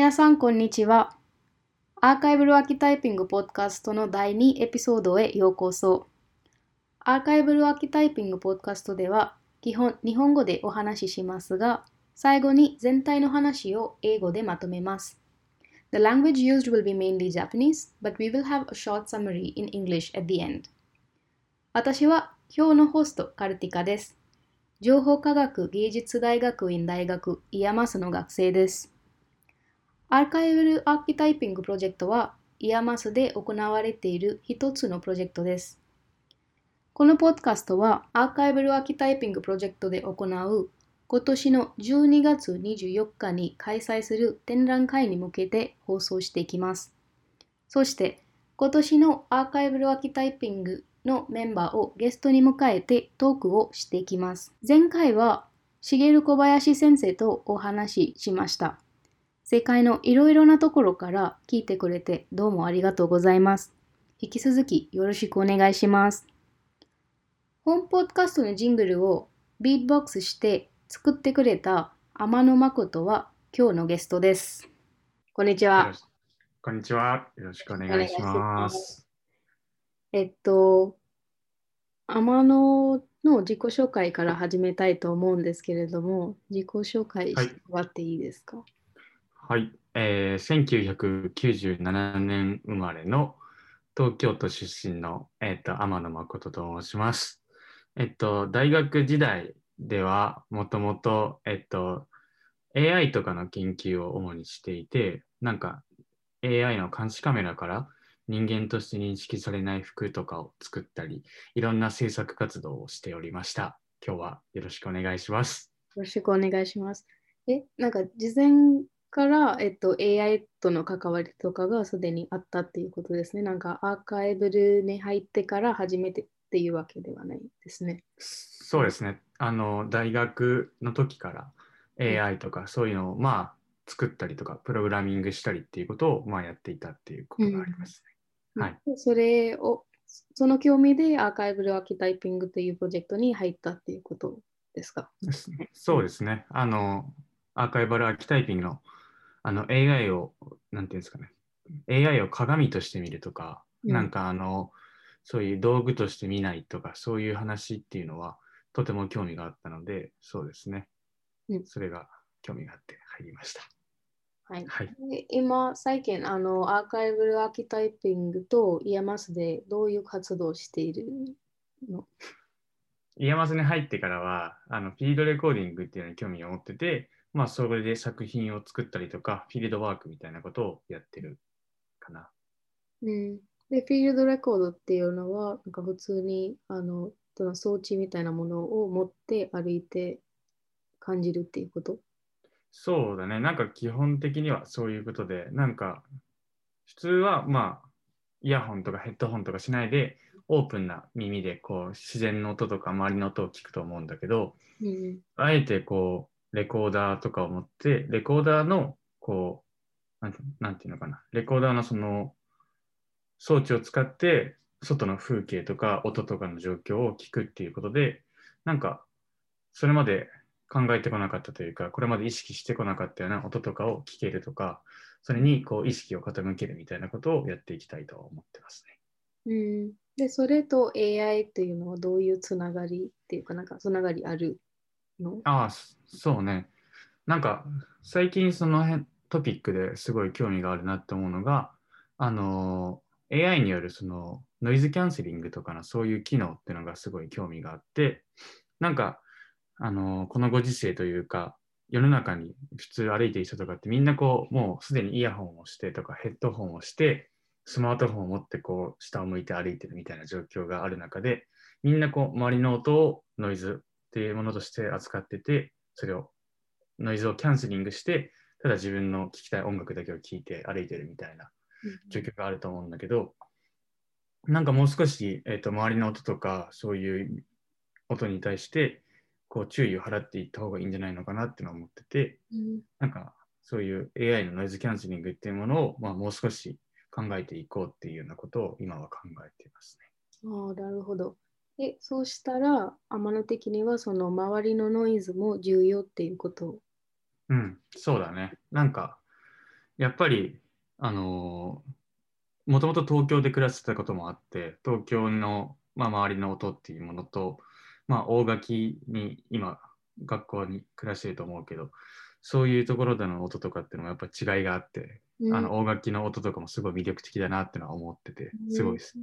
皆さん、こんにちは。アーカイブルアーキタイピングポッドキャストの第2エピソードへようこそ。アーカイブルアーキタイピングポッドキャストでは、基本日本語でお話ししますが、最後に全体の話を英語でまとめます。The language used will be mainly Japanese, but we will have a short summary in English at the end. 私は今日のホスト、カルティカです。情報科学芸術大学院大学 IAMAS の学生です。アーカイブルアーキタイピングプロジェクトは IAMAS で行われている一つのプロジェクトです。このポッドキャストはアーカイブルアーキタイピングプロジェクトで行う今年の12月24日に開催する展覧会に向けて放送していきます。そして今年のアーカイブルアーキタイピングのメンバーをゲストに迎えてトークをしていきます。前回は茂小林先生とお話ししました。世界のいろいろなところから聞いてくれてどうもありがとうございます。引き続きよろしくお願いします。本ポッドキャストのジングルをビートボックスして作ってくれたAmano Makotoは今日のゲストです。こんにちは。こんにちは。よろしくお願いします。Amanoの自己紹介から始めたいと思うんですけれども、自己紹介してもらっていいですか？はい、1997年生まれの東京都出身の、天野誠と申します。大学時代ではもともと AI とかの研究を主にしていて、なんか AI の監視カメラから人間として認識されない服とかを作ったり、いろんな制作活動をしておりました。今日はよろしくお願いします。よろしくお願いします。なんか事前から、AI との関わりとかがすでにあったっていうことですね。なんかアーカイブルに入ってから初めてっていうわけではないですね。そうですね。大学の時から AI とかそういうのを、まあ、作ったりとかプログラミングしたりっていうことを、まあ、やっていたっていうことがありますね。うん、はい、その興味でアーカイブルアーキタイピングというプロジェクトに入ったっていうことですか？そうですね。アーカイブルアーキタイピングのAI を、なんていうんですかね、AI を鏡として見るとか、うん、なんかそういう道具として見ないとか、そういう話っていうのは、とても興味があったので、そうですね。うん、それが興味があって入りました。はい。はい、今、最近、アーカイブルアーキタイピングと IAMAS でどういう活動をしているの？IAMAS に入ってからは、フィードレコーディングっていうのに興味を持ってて、まあ、それで作品を作ったりとか、フィールドワークみたいなことをやってるかな。うん、で、フィールドレコードっていうのは、なんか普通に装置みたいなものを持って歩いて感じるっていうこと？そうだね。なんか基本的にはそういうことで、なんか普通は、まあ、イヤホンとかヘッドホンとかしないで、オープンな耳でこう自然の音とか周りの音を聞くと思うんだけど、うん、あえてこう、レコーダーとかを持って、レコーダーのこう、なんていうのかな、レコーダーのその装置を使って、外の風景とか音とかの状況を聞くっていうことで、なんか、それまで考えてこなかったというか、これまで意識してこなかったような音とかを聞けるとか、それにこう意識を傾けるみたいなことをやっていきたいと思ってますね。うん。で、それと AI っていうのはどういうつながりっていうか、なんかつながりある？あ、そうね。なんか最近その辺トピックですごい興味があるなって思うのが、AI によるそのノイズキャンセリングとかのそういう機能っていうのがすごい興味があって、なんかこのご時世というか、世の中に普通歩いている人とかってみんなこうもうすでにイヤホンをしてとかヘッドホンをしてスマートフォンを持ってこう下を向いて歩いてるみたいな状況がある中で、みんなこう周りの音をノイズっていうものとして扱ってて、それをノイズをキャンセリングして、ただ自分の聴きたい音楽だけを聴いて歩いてるみたいな状況があると思うんだけど、なんかもう少し、周りの音とかそういう音に対してこう注意を払っていった方がいいんじゃないのかなってのを思ってて、なんかそういう AI のノイズキャンセリングっていうものを、まあ、もう少し考えていこうっていうようなことを今は考えていますね。ああ、なるほど。そうしたら、天野的にはその周りのノイズも重要っていうこと？うん、そうだね。なんか、やっぱりもともと東京で暮らしてたこともあって、東京の、周りの音っていうものと、大垣に今学校に暮らしてると思うけど、そういうところでの音とかっていうのもやっぱ違いがあって、大垣の音とかもすごい魅力的だなってのは思ってて、すごいです、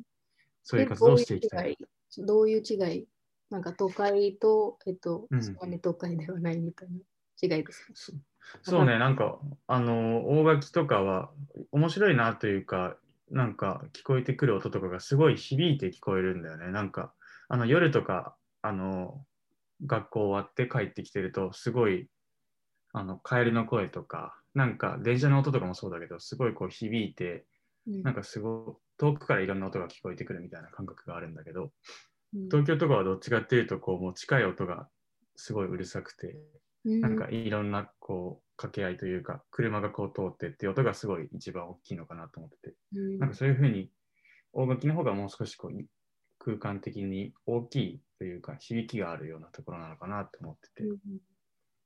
そういう活動をしていきたい。どういう違い？なんか都会と、都会ではないみたいな違いですか？そうね、なんか大垣とかは面白いなというか、なんか聞こえてくる音とかがすごい響いて聞こえるんだよね。なんか夜とか学校終わって帰ってきてると、すごいカエルの声とか、なんか電車の音とかもそうだけど、すごいこう響いて、なんかすごい遠くからいろんな音が聞こえてくるみたいな感覚があるんだけど、東京とかはどっちかっていうとこう、もう近い音がすごいうるさくて、なんかいろんなこう掛け合いというか、車がこう通ってっていう音がすごい一番大きいのかなと思ってて、なんかそういうふうに大垣の方がもう少しこう空間的に大きいというか、響きがあるようなところなのかなと思ってて、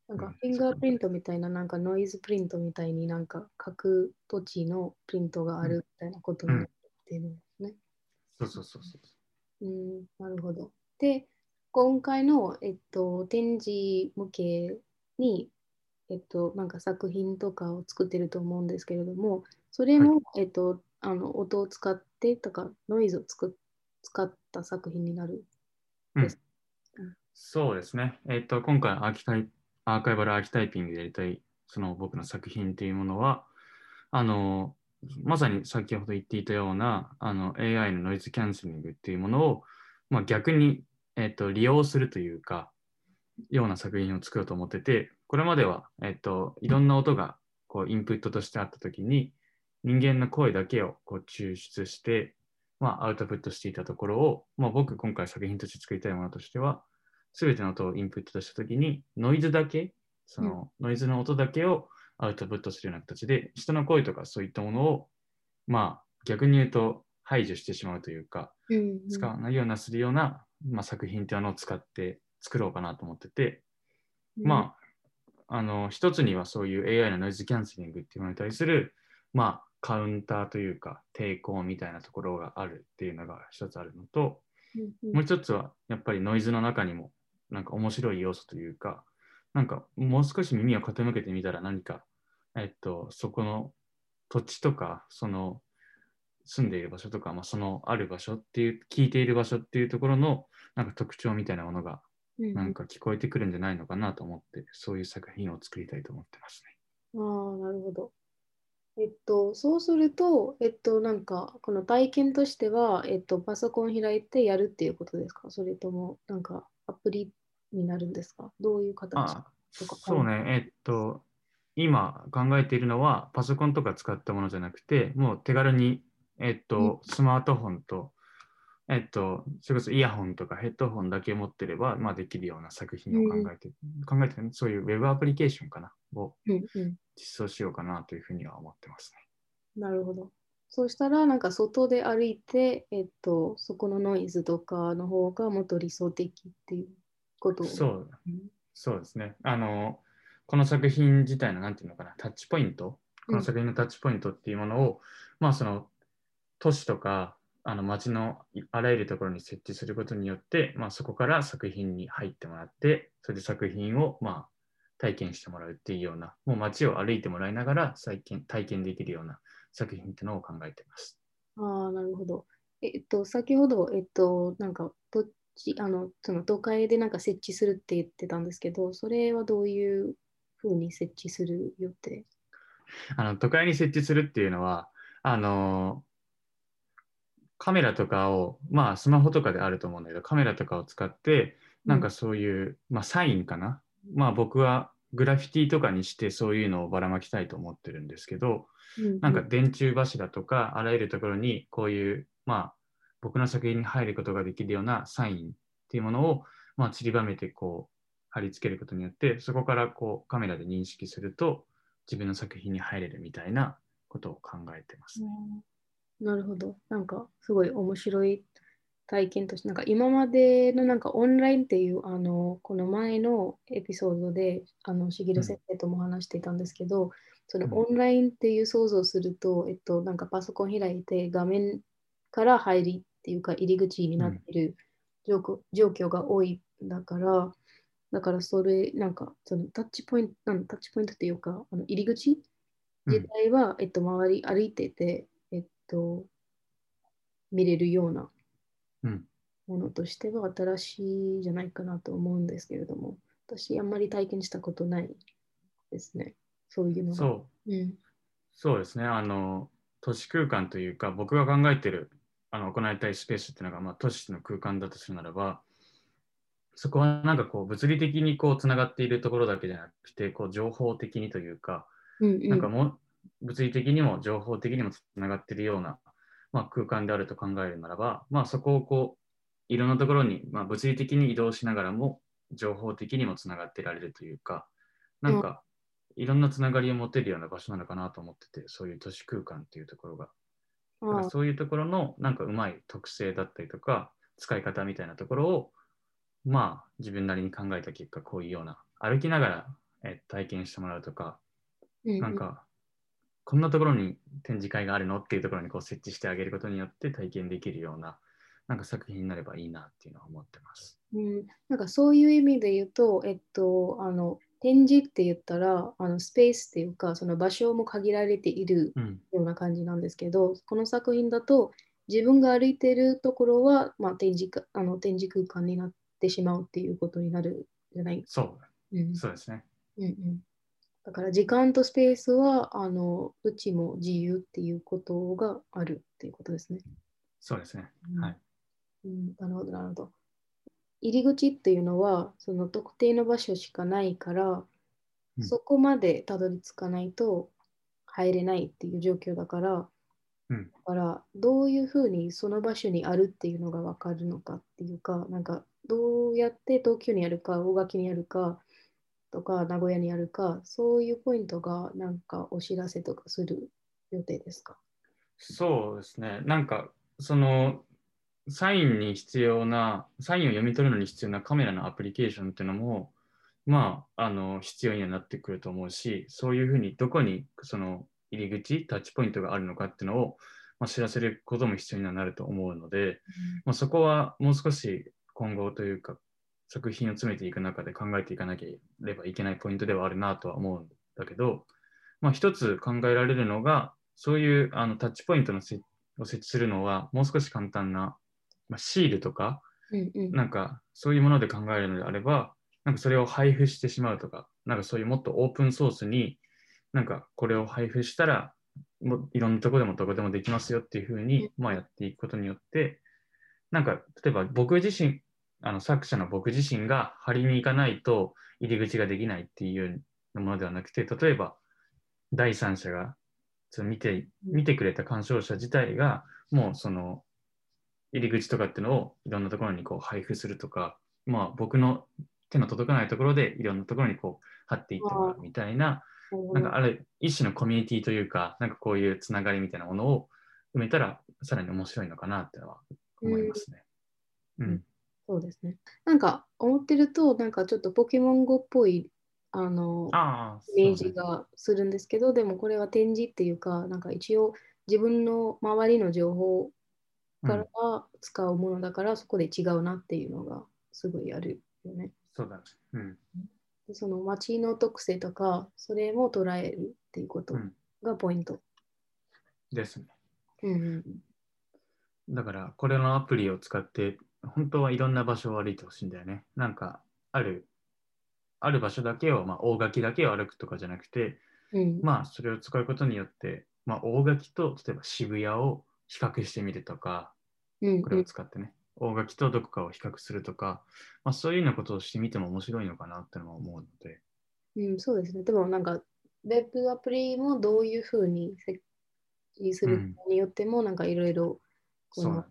なんかフィンガープリントみたいな、なんかノイズプリントみたいに、なんか各土地のプリントがあるみたいなことになってるんですね。そう。なるほど。で、今回の、展示向けに、なんか作品とかを作ってると思うんですけれども、それも、音を使ってとかノイズを使った作品になるんです、そうですね。今回アーカイバルアーキタイピングでやりたいその僕の作品というものは、まさに先ほど言っていたようなAI のノイズキャンセリングっていうものを、逆に、利用するというかような作品を作ろうと思ってて、これまでは、いろんな音がこうインプットとしてあったときに、人間の声だけをこう抽出して、アウトプットしていたところを、僕今回作品として作りたいものとしては、すべての音をインプットとしたときに、ノイズだけ、そのノイズの音だけをアウトプットするような形で、人の声とかそういったものを、逆に言うと排除してしまうというか、使わないようなするような、作品というのを使って作ろうかなと思ってて、一つにはそういう AI のノイズキャンセリングっていうものに対する、カウンターというか抵抗みたいなところがあるっていうのが一つあるのと、もう一つはやっぱりノイズの中にもなんか面白い要素というか、なんかもう少し耳を傾けてみたら何か、そこの土地とか、その住んでいる場所とか、そのある場所っていう、聞いている場所っていうところのなんか特徴みたいなものがなんか聞こえてくるんじゃないのかなと思って、そういう作品を作りたいと思ってますね。なるほど。そうすると、なんかこの体験としては、パソコン開いてやるっていうことですか？それともなんかアプリになるんですか？どういう形とか？そうね、今考えているのはパソコンとか使ったものじゃなくて、もう手軽に、スマートフォンと、それこそイヤホンとかヘッドホンだけ持ってれば、できるような作品を考えて、そういうウェブアプリケーションかなを実装しようかなというふうには思ってますね。なるほど。そうしたら、なんか外で歩いて、そこのノイズとかの方がもっと理想的っていうことを。そうですね。この作品自体のなんていうのかな、タッチポイント、この作品のタッチポイントっていうものを、その都市とか街のあらゆるところに設置することによって、そこから作品に入ってもらって、それで作品を体験してもらうっていうような、もう街を歩いてもらいながら体験できるような作品っていうのを考えています。なるほど。先ほど、なんかその都会でなんか設置するって言ってたんですけど、それはどういうふうに設置する予定？都会に設置するっていうのは、カメラとかを、スマホとかであると思うんだけど、カメラとかを使って、なんかそういう、サインかな。僕はグラフィティとかにしてそういうのをばらまきたいと思ってるんですけど、なんか電柱柱とかあらゆるところにこういう、僕の作品に入ることができるようなサインっていうものを、散りばめてこう貼り付けることによって、そこからこうカメラで認識すると自分の作品に入れるみたいなことを考えてますね。なるほど。なんかすごい面白い体験として、なんか今までのなんかオンラインっていうこの前のエピソードでしげる先生とも話していたんですけど、そのオンラインっていう想像をすると、なんかパソコン開いて画面から入りっていうか入り口になってる状況が多いだからそれなんかそのタッチポイントっていうか入り口自体は、周り歩いてて、見れるようなものとしては新しいじゃないかなと思うんですけれども、私あんまり体験したことないですね、そういうのが。そうですね、都市空間というか、僕が考えてる行いたいスペースっていうのが、まあ、都市の空間だとするならば、そこはなんかこう物理的にこうつながっているところだけじゃなくて、こう情報的にというか、なんかも物理的にも情報的にもつながっているような、まあ、空間であると考えるならば、まあ、そこをこういろんなところに、まあ、物理的に移動しながらも情報的にもつながってられるというか、なんかいろんなつながりを持てるような場所なのかなと思ってて、そういう都市空間っていうところが、だからそういうところのなんかうまい特性だったりとか使い方みたいなところを、まあ、自分なりに考えた結果、こういうような歩きながら体験してもらうとか、なんかこんなところに展示会があるのっていうところにこう設置してあげることによって体験できるような、なんか作品になればいいなっていうのは思ってます。なんかそういう意味で言うと、展示って言ったらスペースっていうかその場所も限られているような感じなんですけど、この作品だと自分が歩いているところは、まあ、展示空間になってしまうっていうことになるじゃないですか。そうですね。だから時間とスペースはうちも自由っていうことがあるっていうことですね。そうですね。はい。なるほど、なるほど。入り口っていうのはその特定の場所しかないから、そこまでたどり着かないと入れないっていう状況だから、だからどういうふうにその場所にあるっていうのが分かるのかっていうか、なんかどうやって東京にあるか大垣にあるかとか名古屋にあるか、そういうポイントがなんかお知らせとかする予定ですか？そうですね。なんかそのサインを読み取るのに必要なカメラのアプリケーションっていうのも、まあ、必要にはなってくると思うし、そういうふうにどこにその入り口、タッチポイントがあるのかっていうのを、まあ、知らせることも必要にはなると思うので、まあ、そこはもう少し今後というか、作品を詰めていく中で考えていかなければいけないポイントではあるなとは思うんだけど、まあ、一つ考えられるのが、そういうタッチポイントを設置するのは、もう少し簡単な、まあ、シールとか、なんかそういうもので考えるのであれば、なんかそれを配布してしまうとか、なんかそういうもっとオープンソースに、なんかこれを配布したら、いろんなとこでもどこでもできますよっていうふうに、まあ、やっていくことによって、なんか例えば僕自身、作者の僕自身が貼りに行かないと入り口ができないっていうものではなくて、例えば第三者が見てくれた鑑賞者自体がもうその入り口とかっていうのをいろんなところにこう配布するとか、まあ、僕の手の届かないところでいろんなところにこう貼っていってもらうみたいな、なんかある一種のコミュニティというか、なんかこういうつながりみたいなものを埋めたらさらに面白いのかなってのは思いますね。そうですね。なんか思ってると、なんかちょっとポケモンGOっぽいイメージがするんですけど、でもこれは展示っていうか、なんか一応自分の周りの情報から使うものだから、そこで違うなっていうのがすごいあるよね。そうだね。その街の特性とか、それも捉えるっていうことがポイント。ですね。だからこれのアプリを使って、本当はいろんな場所を歩いてほしいんだよね。なんかある場所だけを、まあ、大垣だけを歩くとかじゃなくて、まあそれを使うことによって、まあ、大垣と例えば渋谷を比較してみるとか、これを使ってね、大垣とどこかを比較するとか、まあ、そういうようなことをしてみても面白いのかなってのは思うので。そうですね。でもなんか Web アプリもどういうふうに設置するかによっても、なんかいろいろこの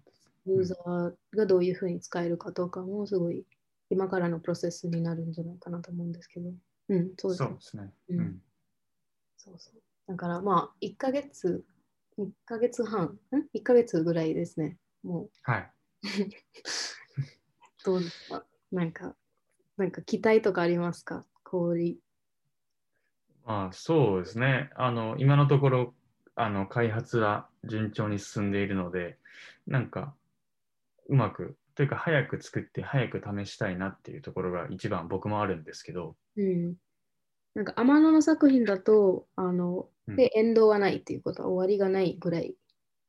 ユーザーがどういうふうに使えるかとかもすごい今からのプロセスになるんじゃないかなと思うんですけど。そうですね。だからまあ1ヶ月ぐらいですね。もう。はい。どうですか？なんか期待とかありますか？まあ、そうですね。今のところ開発は順調に進んでいるので、なんかうまくというか早く作って早く試したいなっていうところが一番僕もあるんですけど、うん、なんか天野の作品だとでエンドはないっていうことは終わりがないぐらい、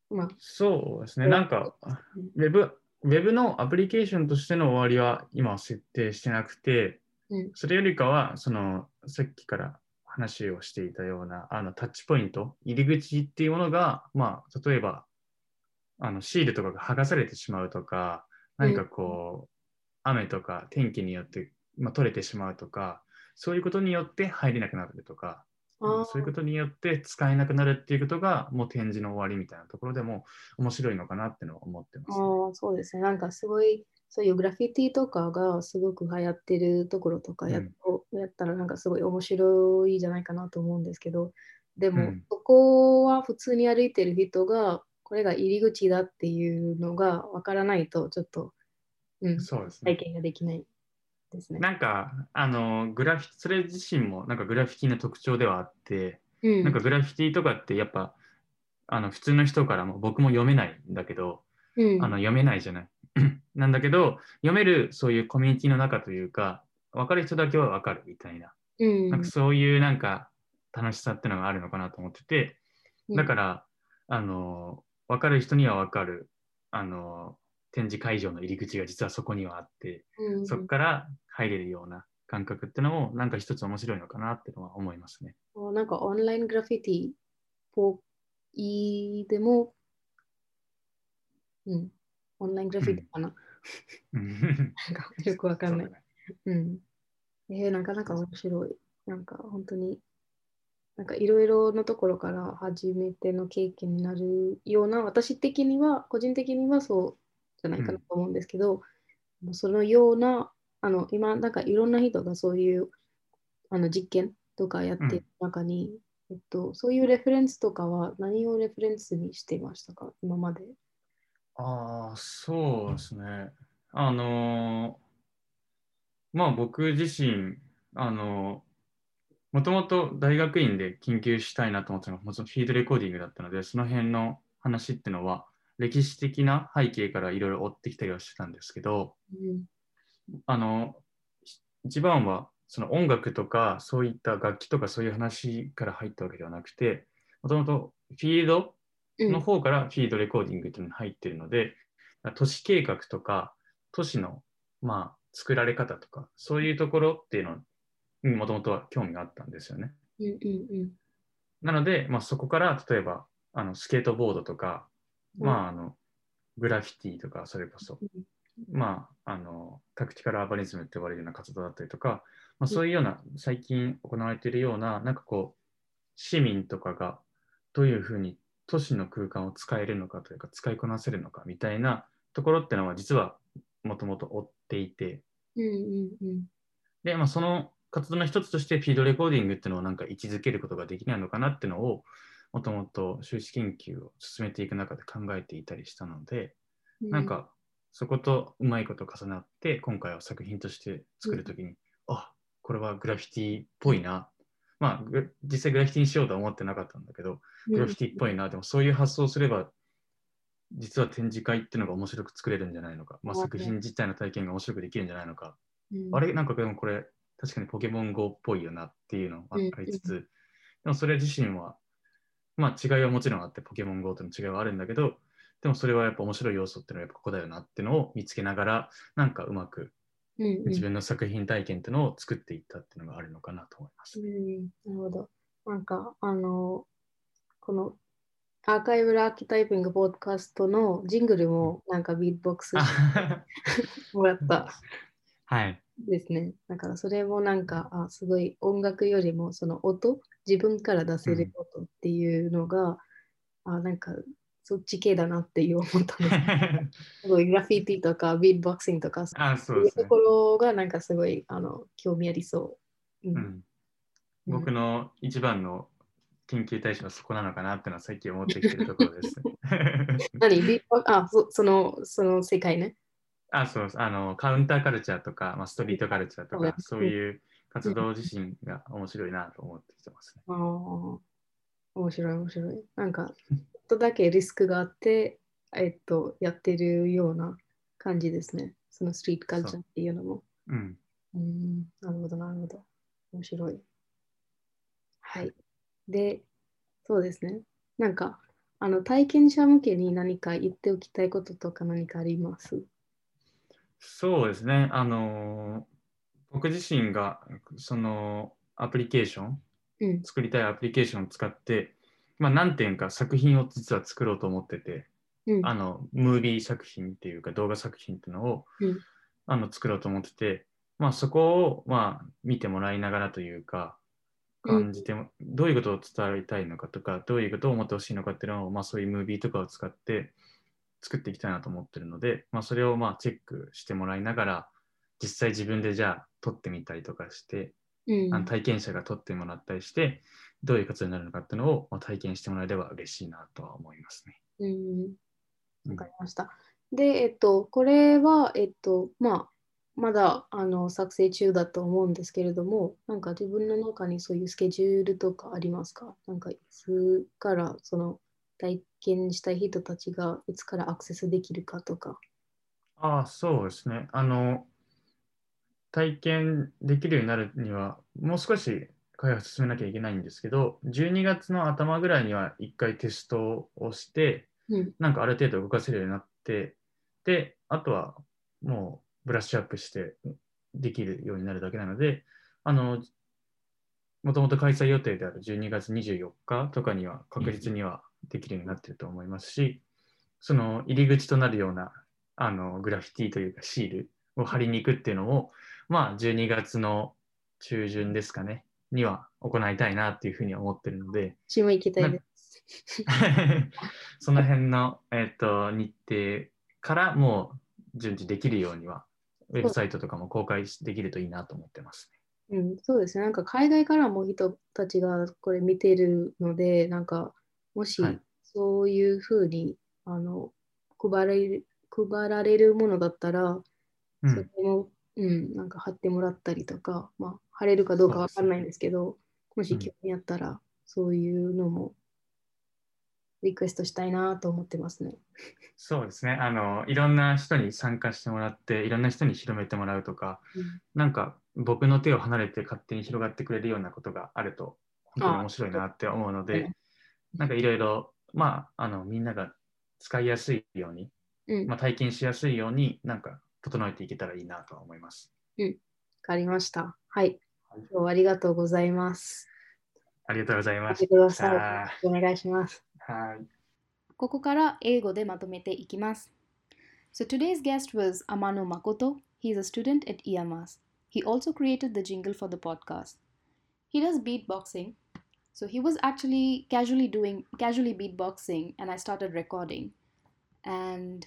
まあ、そうですね。なんかウェブのアプリケーションとしての終わりは今設定してなくて、うん、それよりかはさっきから話をしていたようなタッチポイント、入り口っていうものが、まあ、例えばシールとかが剥がされてしまうとか、何かこう雨とか天気によって、まあ、取れてしまうとか、そういうことによって入れなくなるとか、そういうことによって使えなくなるっていうことがもう展示の終わりみたいなところでも面白いのかなってのは思ってます、ね。あ、そうですね。なんかすごいそういうグラフィティとかがすごく流行ってるところとかやったらなんかすごい面白いじゃないかなと思うんですけど、でも、うん、そこは普通に歩いてる人がこれが入り口だっていうのがわからないとちょっと、うん、そうですね、体験ができないですね。なんかそれ自身もなんかグラフィティの特徴ではあって、うん、なんかグラフィティとかってやっぱ普通の人からも僕も読めないんだけど、うん、読めないじゃないなんだけど読めるそういうコミュニティの中というか分かる人だけは分かるみたいな、うん、なんかそういうなんか楽しさっていうのがあるのかなと思ってて、だから、うん、分かる人には分かる展示会場の入り口が実はそこにはあって、うん、そこから入れるような感覚っていうのもなんか一つ面白いのかなっていうのは思いますね。なんかオンライングラフィティっぽいでも、うん、オンライングラフィティかな、うん、なんかよくわかんない。うん、なかなか面白い。なんか本当になんかいろいろなところから初めての経験になるような、個人的にはそうじゃないかなと思うんですけど、うん、そのような今なんかいろんな人がそういう実験とかやってる中に、うん、そういうレフェレンスとかは何をレフェレンスにしていましたか今まで？ああ、そうですね。まあ、僕自身もともと大学院で研究したいなと思ったのがもちろんフィードレコーディングだったので、その辺の話っていうのは歴史的な背景からいろいろ追ってきたりはしてたんですけど、うん、一番はその音楽とかそういった楽器とかそういう話から入ったわけではなくて、もともとフィールドの方からフィードレコーディングっていうのに入っているので、うん、都市計画とか都市のまあ作られ方とかそういうところっていうのにもともとは興味があったんですよね。うんうんうん、なので、まあ、そこから例えばスケートボードとか、うん、まあ、グラフィティとかそれこそ、うん、まあ、タクティカルアバニズムって呼ばれるような活動だったりとか、まあ、そういうような最近行われているようななんかこう市民とかがどういうふうに都市の空間を使えるのかというか使いこなせるのかみたいなところってのは実はもともと追っていて、うんうんうん、で、まあ、その活動の一つとしてフィードレコーディングっていうのをなんか位置づけることができないのかなっていうのをもともと修士研究を進めていく中で考えていたりしたので、うん、なんかそことうまいこと重なって今回は作品として作るときに、うん、これはグラフィティっぽいな、まあ実際グラフィティにしようとは思ってなかったんだけど、グラフィティっぽいな、でもそういう発想をすれば実は展示会っていうのが面白く作れるんじゃないのか、まあ、作品自体の体験が面白くできるんじゃないのか、うん、あれなんかでもこれ確かにポケモン GO っぽいよなっていうのがありつつ、うん、でもそれ自身はまあ違いはもちろんあって、ポケモン GO との違いはあるんだけど、でもそれはやっぱ面白い要素っていうのはやっぱここだよなっていうのを見つけながら、なんかうまく自分の作品体験っていうのを作っていったっていうのがあるのかなと思います。うん、なるほど。なんかこのアーカイブルアーキタイピングポッドキャストのジングルもなんかビートボックスしてもらったはいですね。だからそれもなんかすごい音楽よりもその音、自分から出せる音っていうのが、うん、なんかそっち系だなっていう思ったのですごいグラフィティとかビートボックシングとかそういうところがなんかすごい興味ありそう、うんうん、僕の一番の研究対象はそこなのかなってのは最近思ってきてるところです。何？その世界ね。そう、カウンターカルチャーとか、まあ、ストリートカルチャーとか、そういう活動自身が面白いなと思ってきてますね。ああ、面白い面白い。なんかちょっとだけリスクがあってやってるような感じですね。そのストリートカルチャーっていうのも。うん。なるほどなるほど。面白い。はい。で、そうですね。なんか体験者向けに何か言っておきたいこととか何かあります？そうですね。僕自身がそのアプリケーション、作りたいアプリケーションを使って、何点か作品を実は作ろうと思ってて、ムービー作品っていうか動画作品っていうのを、作ろうと思ってて、そこを見てもらいながらというか感じて、どういうことを伝えたいのかとかどういうことを思ってほしいのかっていうのを、そういうムービーとかを使って作っていきたいなと思ってるので、それをチェックしてもらいながら実際自分でじゃあ撮ってみたりとかして、体験者が撮ってもらったりしてどういう活動になるのかっていうのを体験してもらえれば嬉しいなとは思いますね。わかりました。で、これは、まだ作成中だと思うんですけれども、なんか自分の中にそういうスケジュールとかありますか？なんかいつからその体験したい人たちがいつからアクセスできるかとか。ああ、そうですね。体験できるようになるにはもう少し開発進めなきゃいけないんですけど、12月の頭ぐらいには1回テストをして、なんかある程度動かせるようになって、で、あとはもうブラッシュアップしてできるようになるだけなので、もともと開催予定である12月24日とかには確実にはできるようになっていると思いますし、その入り口となるようなグラフィティというかシールを貼りに行くっていうのを、12月の中旬ですかね、には行いたいなっていうふうに思ってるので。私も行きたいです。その辺の、日程からもう順次できるようにはウェブサイトとかも公開できるといいなと思ってますね。そうですね。なんか海外からも人たちがこれ見てるので、なんかもしそういうふうに、配られるものだったら、それも、なんか貼ってもらったりとか、貼れるかどうかわからないんですけど、もし興味あったら、そういうのもリクエストしたいなと思ってますね。そうですね。いろんな人に参加してもらっていろんな人に広めてもらうとか、なんか僕の手を離れて勝手に広がってくれるようなことがあると本当に面白いなって思うので、なんかいろいろみんなが使いやすいように、体験しやすいようになんか整えていけたらいいなと思います。わかりました。はい。今日はありがとうございます。ありがとうございます。お願いします。ここから英語でまとめていきます。So today's guest was Amano Makoto. He's a student at IAMAS. He also created the jingle for the podcast. He does beatboxing. So he was actually casually beatboxing, and I started recording. And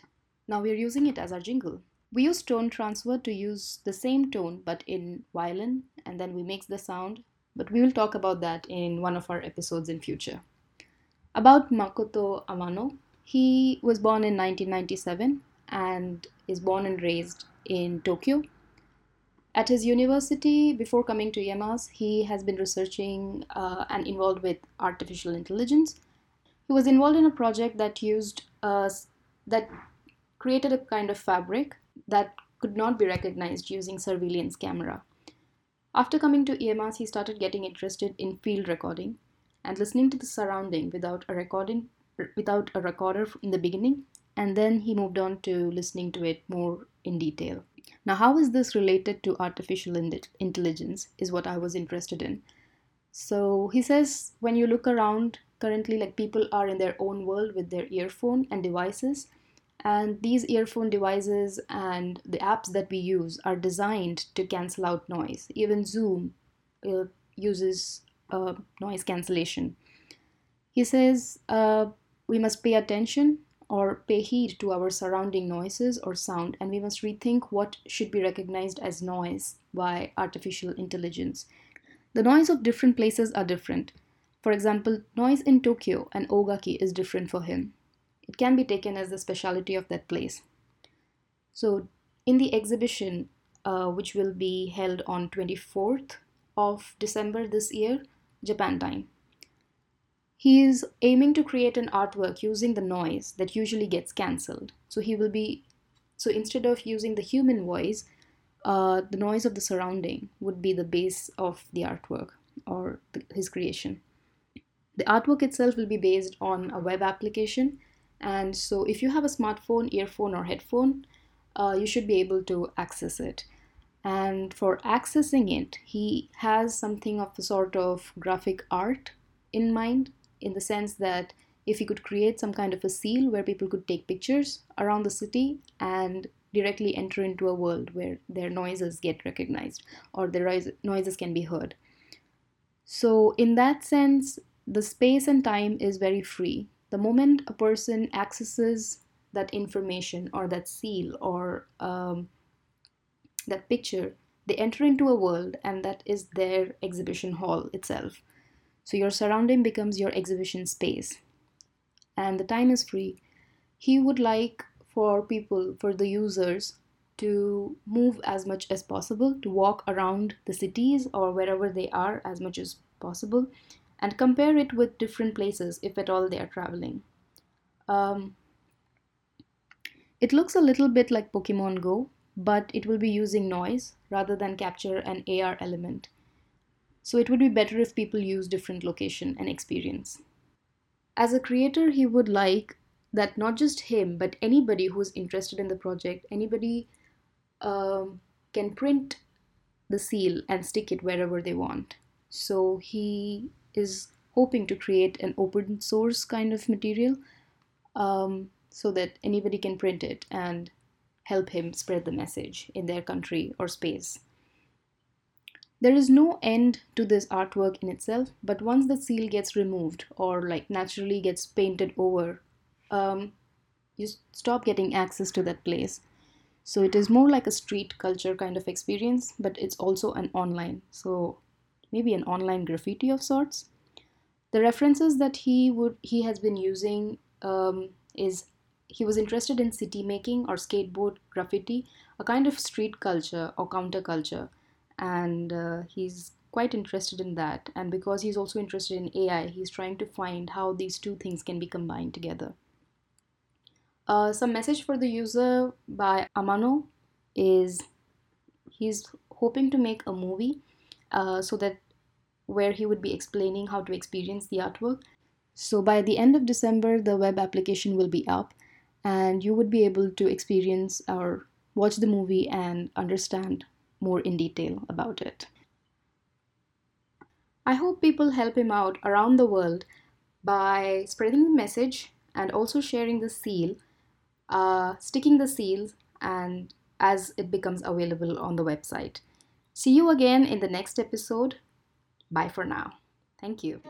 now we're using it as our jingle. We use tone transfer to use the same tone but in violin, and then we mix the sound. But we will talk about that in one of our episodes in future. About Makoto Amano, he was born in 1997 and is born and raised in Tokyo. At his university, before coming to IAMAS, he has been researching and involved with artificial intelligence. He was involved in a project that created a kind of fabric that could not be recognized using surveillance camera. After coming to IAMAS, he started getting interested in field recording and listening to the surrounding without a recorder in the beginning, and then he moved on to listening to it more in detail. Now, how is this related to artificial intelligence is what I was interested in. So he says when you look around currently, like people are in their own world with their earphone and devices, and these earphone devices and the apps that we use are designed to cancel out noise. Even Zoom uses noise cancellation. He says we must pay attention or pay heed to our surrounding noises or sound, and we must rethink what should be recognized as noise by artificial intelligence. The noise of different places are different. For example, noise in Tokyo and Ogaki is different for him. It can be taken as the speciality of that place. So in the exhibition, which will be held on 24th of December this year, Japan time. He is aiming to create an artwork using the noise that usually gets cancelled. So instead of using the human voice, the noise of the surrounding would be the base of the artwork or his creation. The artwork itself will be based on a web application. And so if you have a smartphone, earphone or headphone, you should be able to access it. And for accessing it, he has something of a sort of graphic art in mind, in the sense that if he could create some kind of a seal where people could take pictures around the city and directly enter into a world where their noises get recognized or their noises can be heard. So in that sense, the space and time is very free. The moment a person accesses that information or that seal or that picture, they enter into a world, and that is their exhibition hall itself. So your surrounding becomes your exhibition space, and the time is free. He would like for the users to move as much as possible, to walk around the cities or wherever they are as much as possible, and compare it with different places if at all they are traveling. It looks a little bit like Pokemon Go, but it will be using noise rather than capture an AR element. So it would be better if people use different location and experience. As a creator, he would like that not just him, but anybody who's interested in the project, anybody can print the seal and stick it wherever they want. So he is hoping to create an open source kind of material so that anybody can print it and help him spread the message in their country or space. There is no end to this artwork in itself, but once the seal gets removed or like naturally gets painted over, you stop getting access to that place. So it is more like a street culture kind of experience, but it's also an online, so maybe an online graffiti of sorts. The references that he has been using is he was interested in city making or skateboard graffiti, a kind of street culture or counterculture, and he's quite interested in that. And because he's also interested in AI, he's trying to find how these two things can be combined together. Some message for the user by Amano is he's hoping to make a movie so that where he would be explaining how to experience the artwork. So by the end of December, the web application will be up, and you would be able to experience or watch the movie and understand more in detail about it. I hope people help him out around the world by spreading the message and also sharing the seal, sticking the seals, and as it becomes available on the website. See you again in the next episode. Bye for now. Thank you.